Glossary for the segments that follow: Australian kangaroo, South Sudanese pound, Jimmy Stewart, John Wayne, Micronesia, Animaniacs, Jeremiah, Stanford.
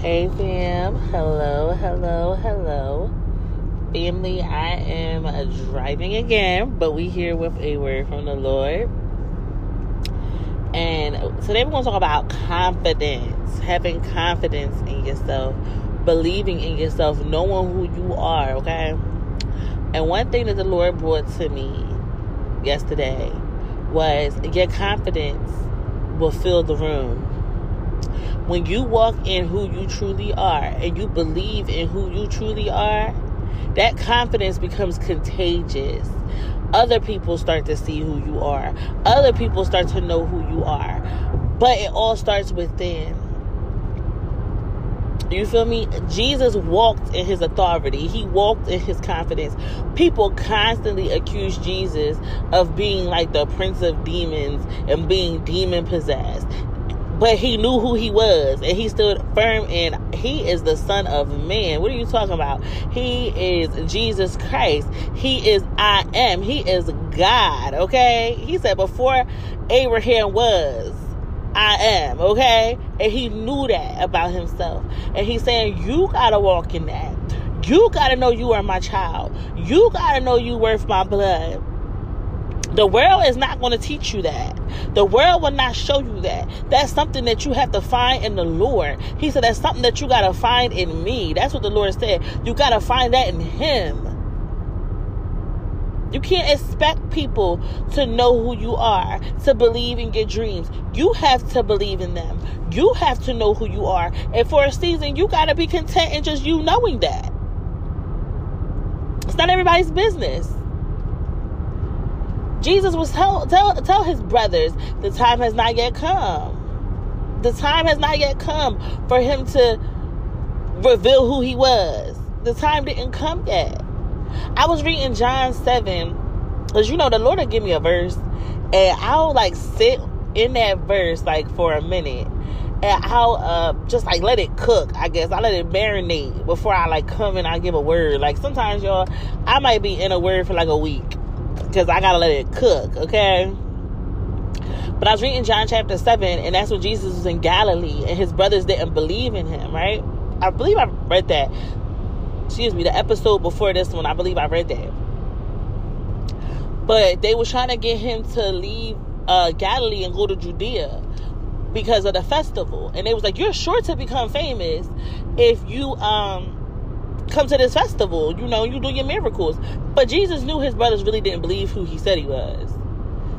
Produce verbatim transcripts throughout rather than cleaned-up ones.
Hey fam, hello, hello, hello. Family, I am driving again, but we here with a word from the Lord. And today we're going to talk about confidence, having confidence in yourself, believing in yourself, knowing who you are, okay? And one thing that the Lord brought to me yesterday was your confidence will fill the room. When you walk in who you truly are and you believe in who you truly are, that confidence becomes contagious. Other people start to see who you are. Other people start to know who you are. But it all starts within. You feel me? Jesus walked in his authority. He walked in his confidence. People constantly accuse Jesus of being like the prince of demons and being demon possessed. But he knew who he was, and he stood firm, and he is the Son of Man. What are you talking about? He is Jesus Christ. He is I Am. He is God, okay? He said, before Abraham was, I am, okay? And he knew that about himself. And he's saying, you got to walk in that. You got to know you are my child. You got to know you worth my blood. The world is not going to teach you that. The world will not show you that. That's something that you have to find in the Lord. He said, that's something that you got to find in me. That's what the Lord said. You got to find that in him. You can't expect people to know who you are, to believe in your dreams. You have to believe in them. You have to know who you are. And for a season, you got to be content in just you knowing that. It's not everybody's business. Jesus was tell, tell tell his brothers, the time has not yet come. The time has not yet come for him to reveal who he was. The time didn't come yet. I was reading John seven, because you know the Lord will give me a verse, and I'll like sit in that verse like for a minute, and I'll uh, just like let it cook, I guess. I let it marinate before I like come and I give a word. Like sometimes, y'all, I might be in a word for like a week, because I gotta let it cook, okay? But I was reading John chapter seven, and that's when Jesus was in Galilee, and his brothers didn't believe in him, right? I believe I read that. Excuse me, the episode before this one, I believe I read that. But they were trying to get him to leave uh, Galilee and go to Judea because of the festival. And they was like, you're sure to become famous if you... um. come to this festival, you know, you do your miracles. But Jesus knew his brothers really didn't believe who he said he was.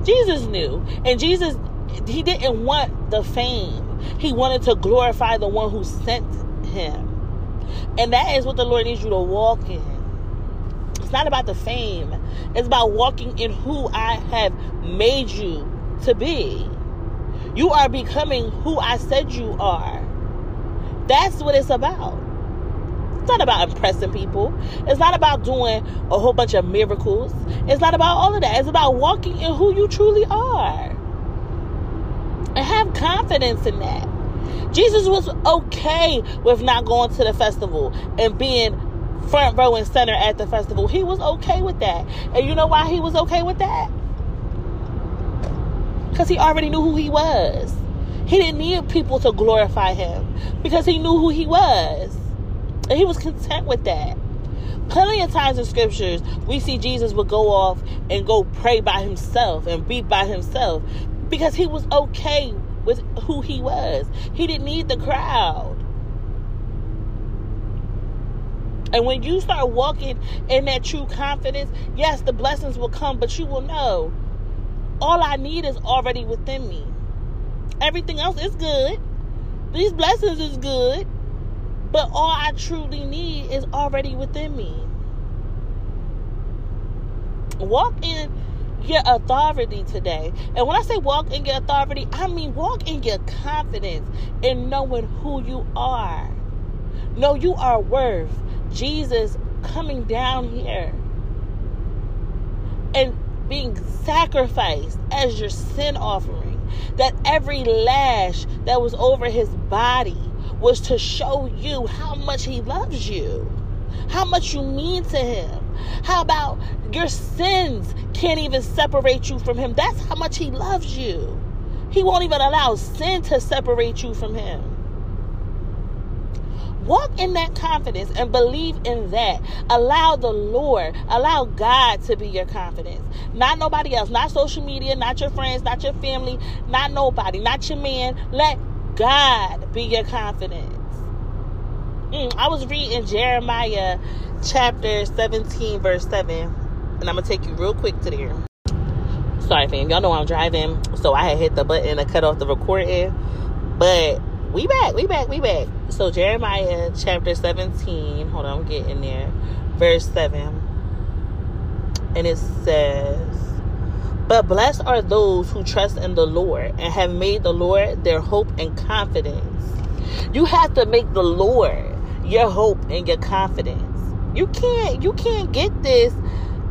Jesus knew. And Jesus, he didn't want the fame. He wanted to glorify the one who sent him. And that is what the Lord needs you to walk in. It's not about the fame. It's about walking in who I have made you to be. You are becoming who I said you are. That's what it's about. It's not about impressing people. It's not about doing a whole bunch of miracles. It's not about all of that. It's about walking in who you truly are. And have confidence in that. Jesus was okay with not going to the festival and being front row and center at the festival. He was okay with that. And you know why he was okay with that? Because he already knew who he was. He didn't need people to glorify him because he knew who he was. And he was content with that. Plenty of times in scriptures, we see Jesus would go off and go pray by himself and be by himself because he was okay with who he was. He didn't need the crowd. And when you start walking in that true confidence, yes, the blessings will come, but you will know all I need is already within me. Everything else is good. These blessings is good. But all I truly need is already within me. Walk in your authority today. And when I say walk in your authority, I mean walk in your confidence in knowing who you are. Know you are worth Jesus coming down here and being sacrificed as your sin offering. That every lash that was over his body was to show you how much he loves you, how much you mean to him. How about your sins can't even separate you from him? That's how much he loves you. He won't even allow sin to separate you from him. Walk in that confidence and believe in that. Allow the Lord, allow God to be your confidence. Not nobody else, not social media, not your friends, not your family, not nobody, not your man. Let God be your confidence. Mm, I was reading Jeremiah chapter seventeen, verse seven, and I'm going to take you real quick to there. Sorry, fam. Y'all know I'm driving, so I had hit the button to cut off the recording, but we back, we back, we back. So Jeremiah chapter seventeen, hold on, I'm getting there, verse seven, and it says, "But blessed are those who trust in the Lord and have made the Lord their hope and confidence." You have to make the Lord your hope and your confidence. You can't you can't get this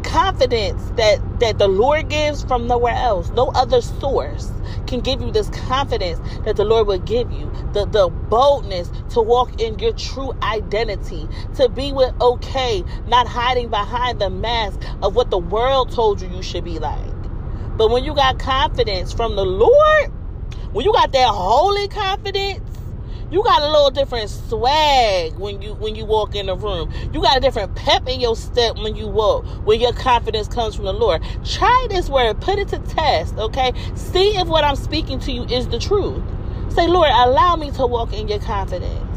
confidence that, that the Lord gives from nowhere else. No other source can give you this confidence that the Lord will give you. The the boldness to walk in your true identity, to be with okay, not hiding behind the mask of what the world told you you should be like. But when you got confidence from the Lord, when you got that holy confidence, you got a little different swag when you when you walk in the room. You got a different pep in your step when you walk, when your confidence comes from the Lord. Try this word. Put it to test, okay? See if what I'm speaking to you is the truth. Say, Lord, allow me to walk in your confidence.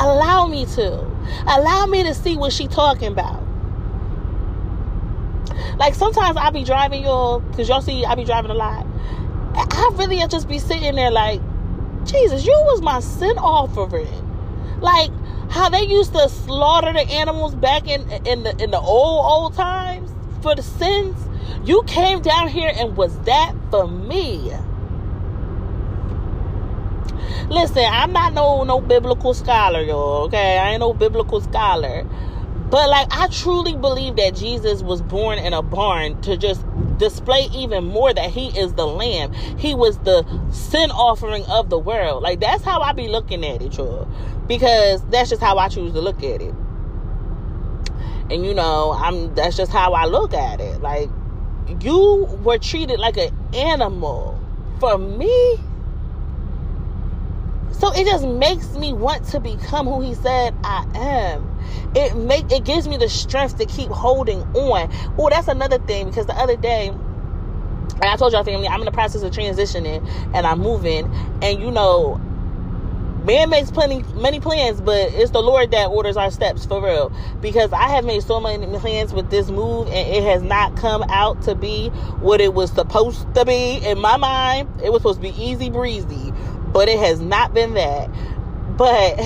Allow me to. Allow me to see what she talking about. Like, sometimes I be driving, y'all, because y'all see I be driving a lot. I really just be sitting there like, Jesus, you was my sin offering. Like how they used to slaughter the animals back in in the in the old old times for the sins. You came down here and was that for me. Listen, I'm not no no biblical scholar, y'all. Okay, I ain't no biblical scholar, but like I truly believe that Jesus was born in a barn to just display even more that he is the Lamb. He was the sin offering of the world. Like, that's how I be looking at it, y'all. Because that's just how I choose to look at it. And, you know, I'm that's just how I look at it. Like, you were treated like an animal for me. So it just makes me want to become who he said I am. It make it gives me the strength to keep holding on. Oh, that's another thing, because the other day, and I told y'all, family, I'm in the process of transitioning and I'm moving, and you know, man makes plenty many plans, but it's the Lord that orders our steps, for real. Because I have made so many plans with this move, and it has not come out to be what it was supposed to be. In my mind, it was supposed to be easy breezy, but it has not been that. But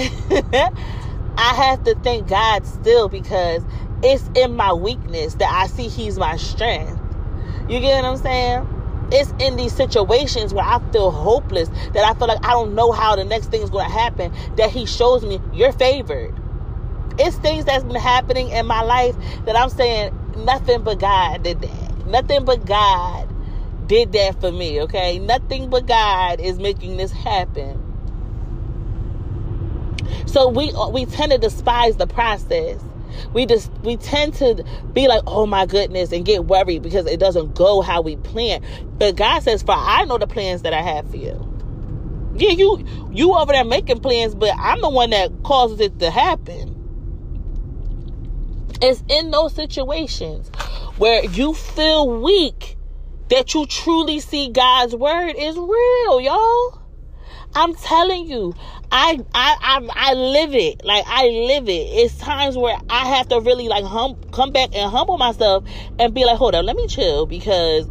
I have to thank God still, because it's in my weakness that I see he's my strength. You get what I'm saying? It's in these situations where I feel hopeless, that I feel like I don't know how the next thing is going to happen, that he shows me, you're favored. It's things that's been happening in my life that I'm saying, nothing but God did that. Nothing but God did that for me, okay? Nothing but God is making this happen. So we we tend to despise the process. We just we tend to be like, oh my goodness, and get worried because it doesn't go how we plan. But God says, "For I know the plans that I have for you." Yeah, you you over there making plans, but I'm the one that causes it to happen. It's in those situations where you feel weak that you truly see God's word is real, y'all. I'm telling you, I, I I I live it. Like, I live it. It's times where I have to really, like, hum, come back and humble myself and be like, hold up, let me chill, because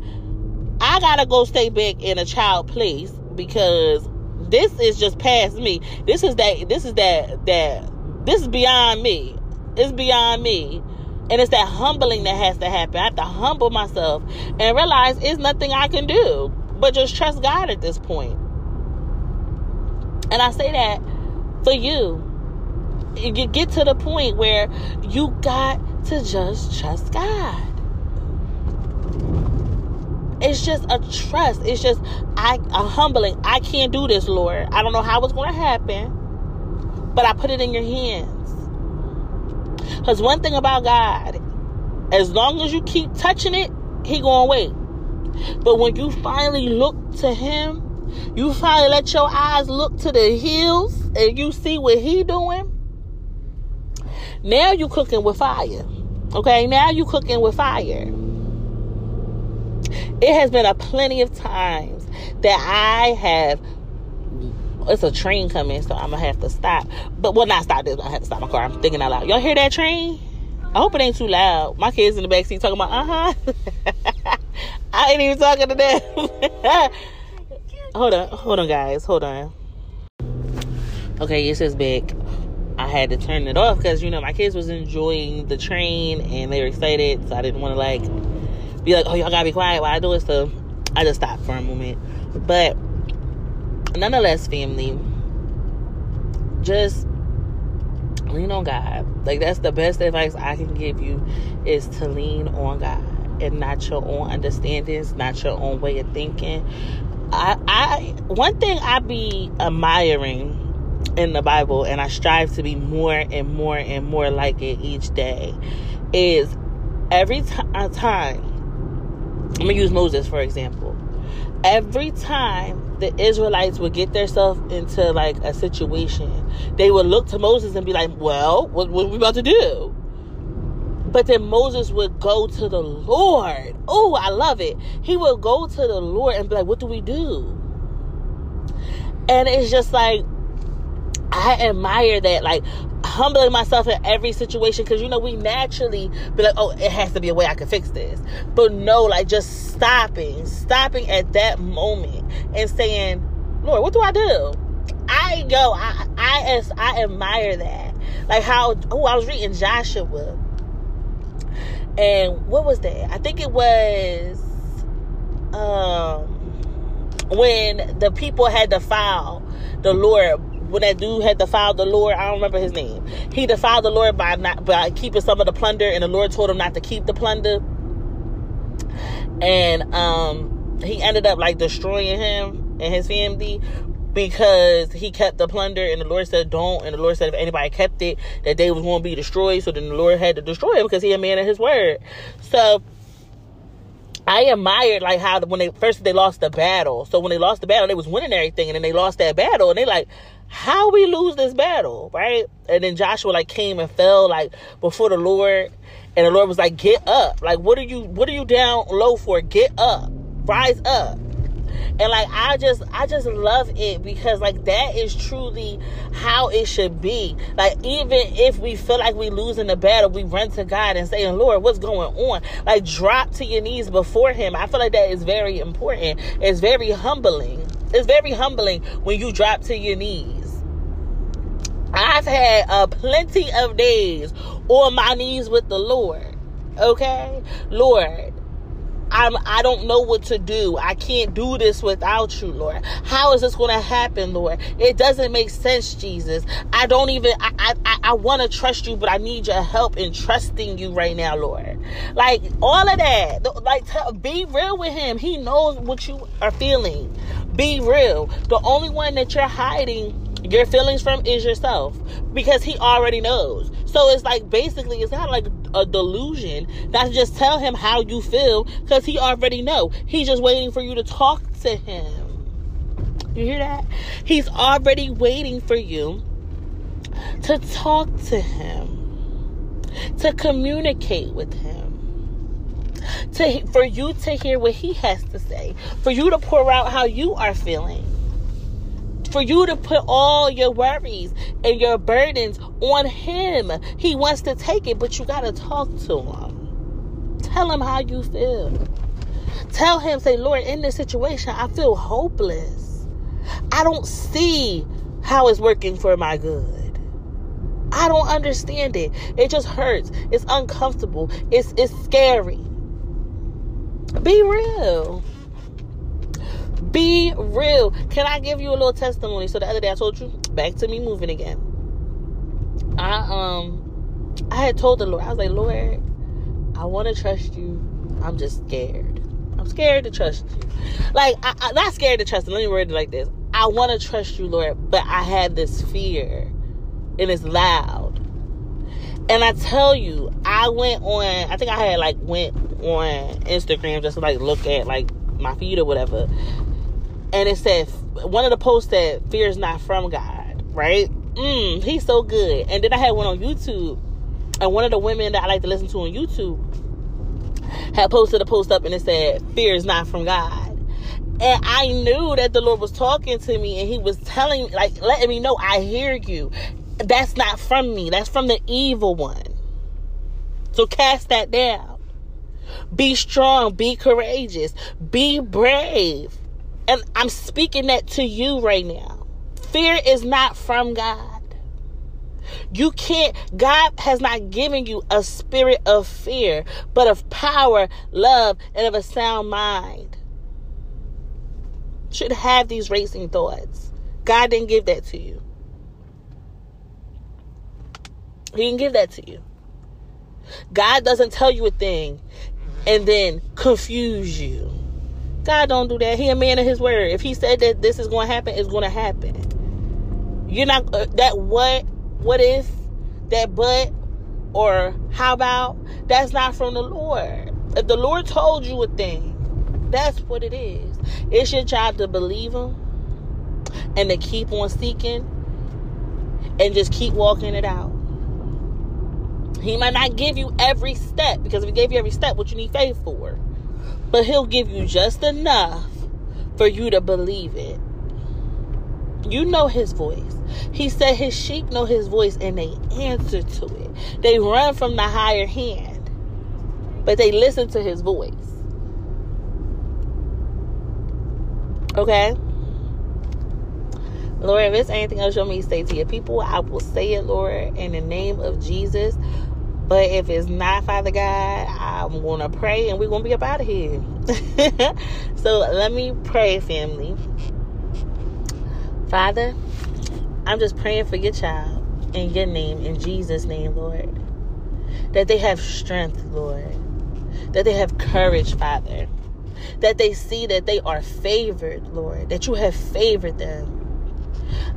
I got to go stay back in a child place, because this is just past me. This is that, this is that, that, this is beyond me. It's beyond me. And it's that humbling that has to happen. I have to humble myself and realize it's nothing I can do but just trust God at this point. And I say that for you. You get to the point where you got to just trust God. It's just a trust. It's just I, a humbling. I can't do this, Lord. I don't know how it's going to happen, but I put it in your hands. Because one thing about God, as long as you keep touching it, he going to wait. But when you finally look to him, you finally let your eyes look to the hills and you see what he doing, now you cooking with fire. Okay, now you cooking with fire. It has been a plenty of times that I have, it's a train coming, so I'm going to have to stop. But, well, not stop this, but I have to stop my car. I'm thinking out loud. Y'all hear that train? I hope it ain't too loud. My kids in the backseat talking about, uh-huh. I ain't even talking to them. Hold on. Hold on, guys. Hold on. Okay, it's just back. I had to turn it off because, you know, my kids was enjoying the train and they were excited. So I didn't want to, like, be like, oh, y'all got to be quiet while I do it. So I just stopped for a moment. But nonetheless, family, just lean on God. Like, that's the best advice I can give you, is to lean on God and not your own understandings, not your own way of thinking. I, I one thing I be admiring in the Bible, and I strive to be more and more and more like it each day, is every t- time, I'm going to use Moses for example, every time the Israelites would get themselves into like a situation, they would look to Moses and be like, well, what, what are we about to do? But then Moses would go to the Lord. Oh, I love it. He would go to the Lord and be like, what do we do? And it's just like, I admire that, like, humbling myself in every situation, because, you know, we naturally be like, oh, it has to be a way I can fix this. But no, like, just stopping, stopping at that moment and saying, Lord, what do I do? I go, I, I, I admire that. Like how, oh, I was reading Joshua, and what was that? I think it was, um, when the people had to defile the Lord. When that dude had defiled the Lord, I don't remember his name. He defiled the Lord by not by keeping some of the plunder, and the Lord told him not to keep the plunder. And um, he ended up like destroying him and his family because he kept the plunder, and the Lord said don't. And the Lord said if anybody kept it, that they was going to be destroyed. So then the Lord had to destroy him because he a man of his word. So I admired like how when they first they lost the battle. So when they lost the battle, they was winning everything, and then they lost that battle, and they like, how we lose this battle, right? And then Joshua like came and fell like before the Lord, and the Lord was like, get up. Like, what are you what are you down low for? Get up. Rise up. And like I just I just love it, because like that is truly how it should be. Like, even if we feel like we losing the battle, we run to God and saying, Lord, what's going on? Like, drop to your knees before him. I feel like that is very important. It's very humbling. It's very humbling when you drop to your knees. I've had uh, plenty of days on my knees with the Lord. Okay? Lord, I'm, I don't know what to do. I can't do this without you, Lord. How is this going to happen, Lord? It doesn't make sense, Jesus. I don't even, I, I, I want to trust you, but I need your help in trusting you right now, Lord. Like, all of that. Like, t- be real with him. He knows what you are feeling. Be real. The only one that you're hiding your feelings from is yourself, because he already knows. So it's like, basically, it's not like a delusion. Not just tell him how you feel, because he already know. He's just waiting for you to talk to him. You hear that? He's already waiting for you to talk to him, to communicate with him. To, for you to hear what he has to say, for you to pour out how you are feeling, for you to put all your worries and your burdens on him. He wants to take it, but you got to talk to him. Tell him how you feel. Tell him, say, Lord, in this situation, I feel hopeless. I don't see how it's working for my good. I don't understand it. It just hurts. It's uncomfortable. It's, it's scary. Be real. Be real. Can I give you a little testimony? So the other day I told you, back to me moving again. I um I had told the Lord, I was like, Lord, I want to trust you. I'm just scared. I'm scared to trust you. Like, I, I'm not scared to trust you. Let me word it like this. I want to trust you, Lord, but I had this fear, and it's loud. And I tell you, I went on, I think I had like went on Instagram just to like look at like my feed or whatever, and it said, one of the posts said, fear is not from God. right? Mm, he's so good. And then I had one on YouTube, and one of the women that I like to listen to on YouTube had posted a post up and it said, "Fear is not from God." And I knew that the Lord was talking to me, and he was telling, like, letting me know, I hear you. That's not from me. That's from the evil one. So cast that down. Be strong. Be courageous. Be brave. And I'm speaking that to you right now. Fear is not from God. You can't, God has not given you a spirit of fear, but of power, love, and of a sound mind. Should have these racing thoughts. God didn't give that to you. He didn't give that to you. God doesn't tell you a thing and then confuse you. God don't do that. He a man of his word. If he said that this is going to happen, it's going to happen. You're not uh, that what, what if, that but, or how about, that's not from the Lord. If the Lord told you a thing, that's what it is. It's your job to believe him and to keep on seeking and just keep walking it out. He might not give you every step, because if he gave you every step, what you need faith for? But he'll give you just enough for you to believe it. You know his voice. He said his sheep know his voice and they answer to it. They run from the higher hand, but they listen to his voice. Okay, Lord, if there's anything else you want me to say to your people, I will say it, Lord, in the name of Jesus. But if it's not, Father God, I'm going to pray and we're going to be up out of here. So let me pray, family. Father, I'm just praying for your child in your name, in Jesus' name, Lord. That they have strength, Lord. That they have courage, Father. That they see that they are favored, Lord, that you have favored them.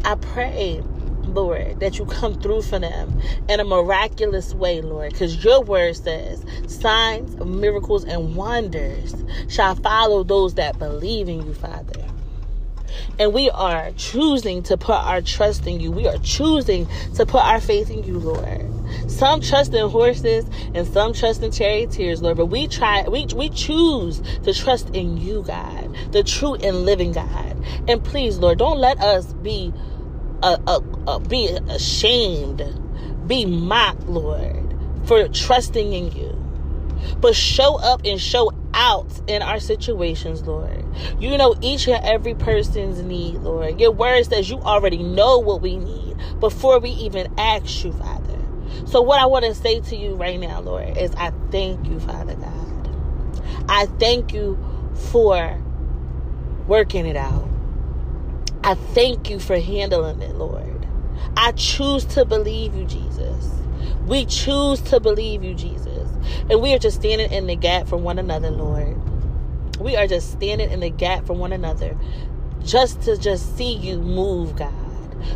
I pray, Lord, that you come through for them in a miraculous way, Lord, because your word says signs, miracles, and wonders shall follow those that believe in you, Father. And we are choosing to put our trust in you. We are choosing to put our faith in you, Lord. Some trust in horses and some trust in charioteers, Lord. But we try, we we choose to trust in you, God, the true and living God. And please, Lord, don't let us be, uh, uh, uh, be ashamed, be mocked, Lord, for trusting in you. But show up and show out in our situations, Lord. You know each and every person's need, Lord. Your word says you already know what we need before we even ask you, Father. So what I want to say to you right now, Lord, is I thank you, Father God. I thank you for working it out. I thank you for handling it, Lord. I choose to believe you, Jesus. We choose to believe you, Jesus. And we are just standing in the gap for one another, Lord. We are just standing in the gap for one another just to just see you move, God.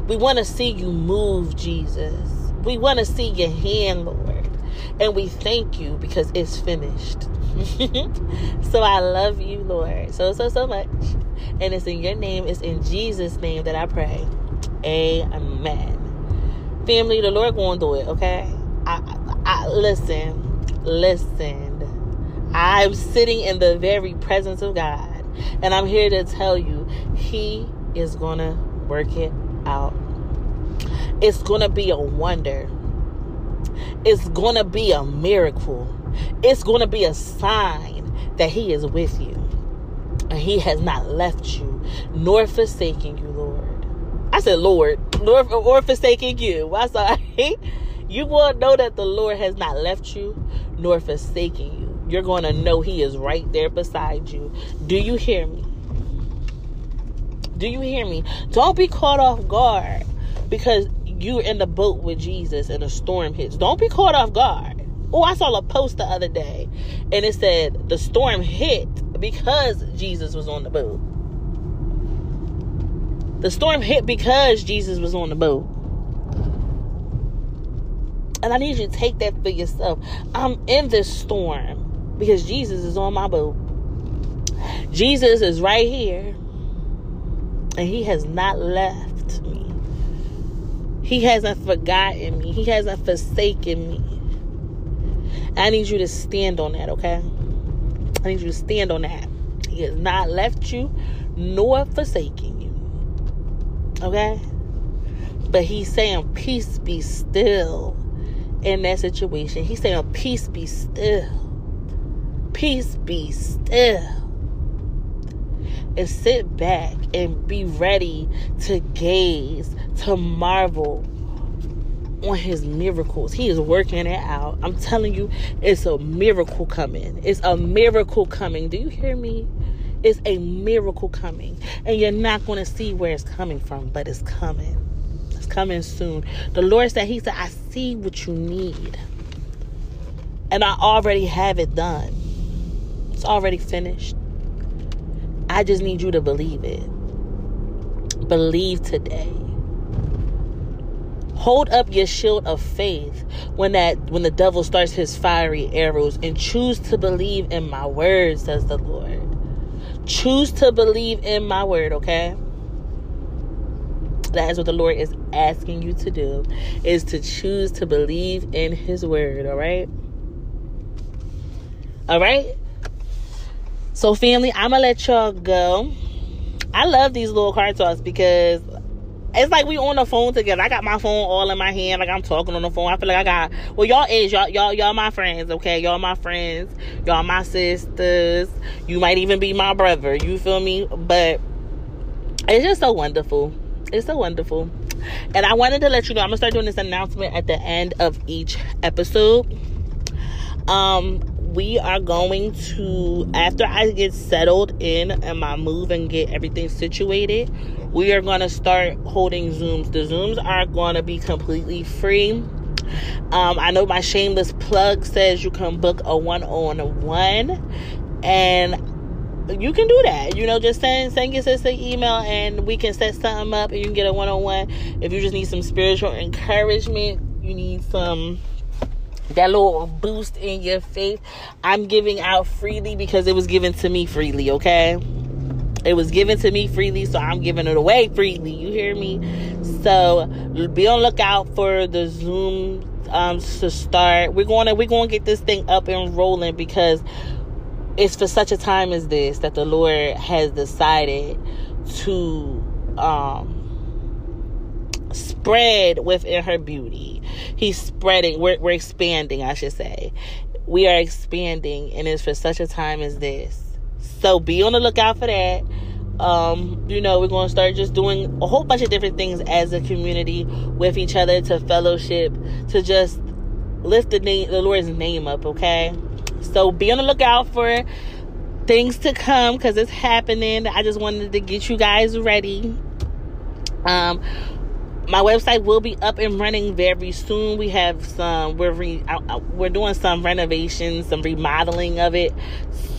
We want to see you move, Jesus. We want to see your hand, Lord. And we thank you because it's finished. So I love you, Lord, so, so, so much. And it's in your name. It's in Jesus' name that I pray. Amen. Family, the Lord going to do it, okay? I, I, I, listen, listen. I'm sitting in the very presence of God. And I'm here to tell you, he is going to work it out. It's going to be a wonder. It's going to be a miracle. It's going to be a sign that he is with you. And he has not left you, nor forsaken you, Lord. I said, Lord, nor or forsaken you. I'm sorry. You will know that the Lord has not left you, nor forsaken you. You're going to know he is right there beside you. Do you hear me? Do you hear me? Don't be caught off guard because you're in the boat with Jesus and a storm hits. Don't be caught off guard. Oh, I saw a post the other day and it said the storm hit because Jesus was on the boat. The storm hit because Jesus was on the boat. And I need you to take that for yourself. I'm in this storm because Jesus is on my boat. Jesus is right here and he has not left me. He hasn't forgotten me. He hasn't forsaken me. I need you to stand on that, okay? I need you to stand on that. He has not left you nor forsaken you, okay? But he's saying, peace be still in that situation. He's saying, peace be still. Peace be still. And sit back and be ready to gaze, to marvel on his miracles. He is working it out. I'm telling you, it's a miracle coming. It's a miracle coming. Do you hear me? It's a miracle coming. And you're not going to see where it's coming from, but it's coming. It's coming soon. The Lord said, he said, I see what you need. And I already have it done. It's already finished. I just need you to believe it. Believe today. Hold up your shield of faith when that when the devil starts his fiery arrows, and choose to believe in my word, says the Lord. Choose to believe in my word, okay? That is what the Lord is asking you to do, is to choose to believe in his word, all right? All right? So, family, I'm going to let y'all go. I love these little car talks because it's like we on the phone together. I got my phone all in my hand. Like, I'm talking on the phone. I feel like I got... Well, y'all is. Y'all, y'all, y'all my friends, okay? Y'all my friends. Y'all my sisters. You might even be my brother. You feel me? But it's just so wonderful. It's so wonderful. And I wanted to let you know, I'm going to start doing this announcement at the end of each episode. Um... We are going to, after I get settled in and my move and get everything situated, we are going to start holding Zooms. The Zooms are going to be completely free. Um, I know my shameless plug says you can book a one-on-one, and you can do that. You know, just send, send your sister an email, and we can set something up, and you can get a one-on-one. If you just need some spiritual encouragement, you need some... that little boost in your faith, I'm giving out freely because it was given to me freely, okay? It was given to me freely, so I'm giving it away freely. You hear me? So be on lookout for the Zoom um, to start. We're going to we're going to get this thing up and rolling because it's for such a time as this that the Lord has decided to um spread within her beauty. He's spreading. We're, we're expanding, I should say. We are expanding, and it's for such a time as this. So be on the lookout for that. Um, you know, we're going to start just doing a whole bunch of different things as a community with each other, to fellowship, to just lift the name, the Lord's name up, okay? So be on the lookout for things to come because it's happening. I just wanted to get you guys ready. Um, My website will be up and running very soon. We have some, we're re, we're doing some renovations, some remodeling of it.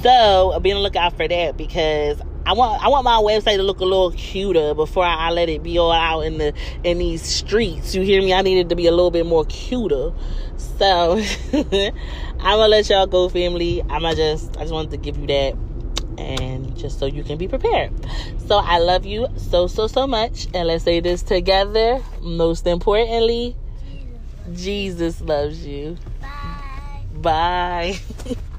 So be on the lookout for that because I want I want my website to look a little cuter before I, I let it be all out in the in these streets. You hear me? I need it to be a little bit more cuter. So I'm gonna let y'all go, family. I'm gonna just I just wanted to give you that. And just so you can be prepared. So I love you so, so, so much. And let's say this together. Most importantly, Jesus loves you. Jesus loves you. Bye. Bye.